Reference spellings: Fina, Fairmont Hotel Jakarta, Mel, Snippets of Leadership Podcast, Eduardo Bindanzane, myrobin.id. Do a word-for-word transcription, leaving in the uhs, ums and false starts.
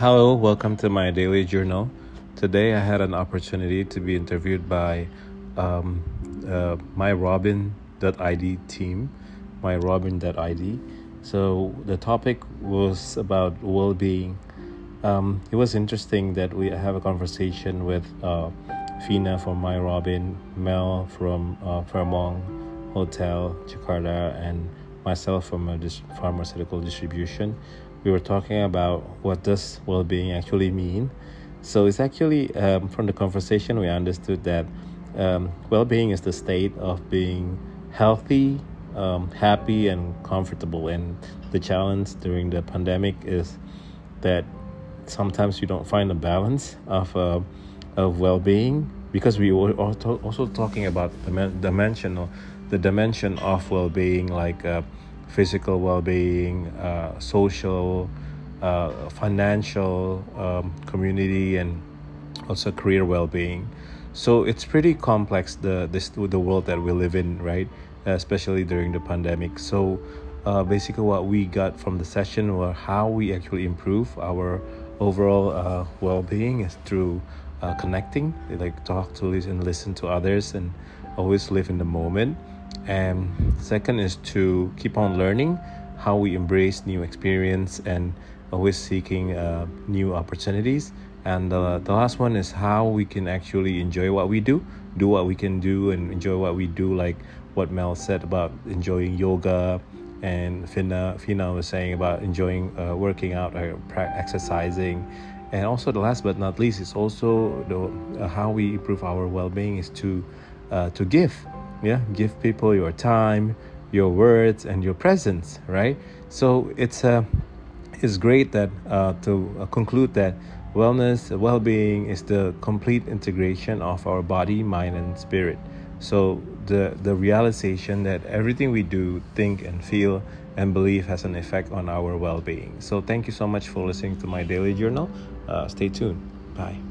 Hello, welcome to my daily journal. Today I had an opportunity to be interviewed by um, uh, my robin dot I D team, my robin dot I D. So the topic was about well-being. Um, it was interesting that we have a conversation with uh, Fina from myrobin, Mel from uh, Fairmont Hotel Jakarta, and myself from a dis- pharmaceutical distribution. We were talking about what does well-being actually mean. So it's actually, um, from the conversation, we understood that um, well-being is the state of being healthy, um, happy, and comfortable. And the challenge during the pandemic is that sometimes you don't find a balance of uh, of well-being, because we were also talking about the dimensional, the dimension of well-being, like uh, physical well-being, uh, social, uh, financial, um, community, and also career well-being. So it's pretty complex, the this the world that we live in, right? Uh, especially during the pandemic. So uh, basically, what we got from the session were how we actually improve our overall uh, well-being is through uh, connecting, they, like talk to and listen to others, and always live in the moment. And second is to keep on learning how we embrace new experience and always seeking uh, new opportunities. And uh, the last one is how we can actually enjoy what we do, do what we can do and enjoy what we do, like what Mel said about enjoying yoga, and Fina, Fina was saying about enjoying uh, working out or exercising. And also the last but not least is also the, uh, how we improve our well-being is to uh, to give. Yeah, give people your time, your words, and your presence, right? So it's uh, it's great that uh, to uh, conclude that wellness, well-being is the complete integration of our body, mind, and spirit. So the the realization that everything we do, think, and feel, and believe has an effect on our well-being. So thank you so much for listening to my daily journal. Uh, stay tuned. Bye.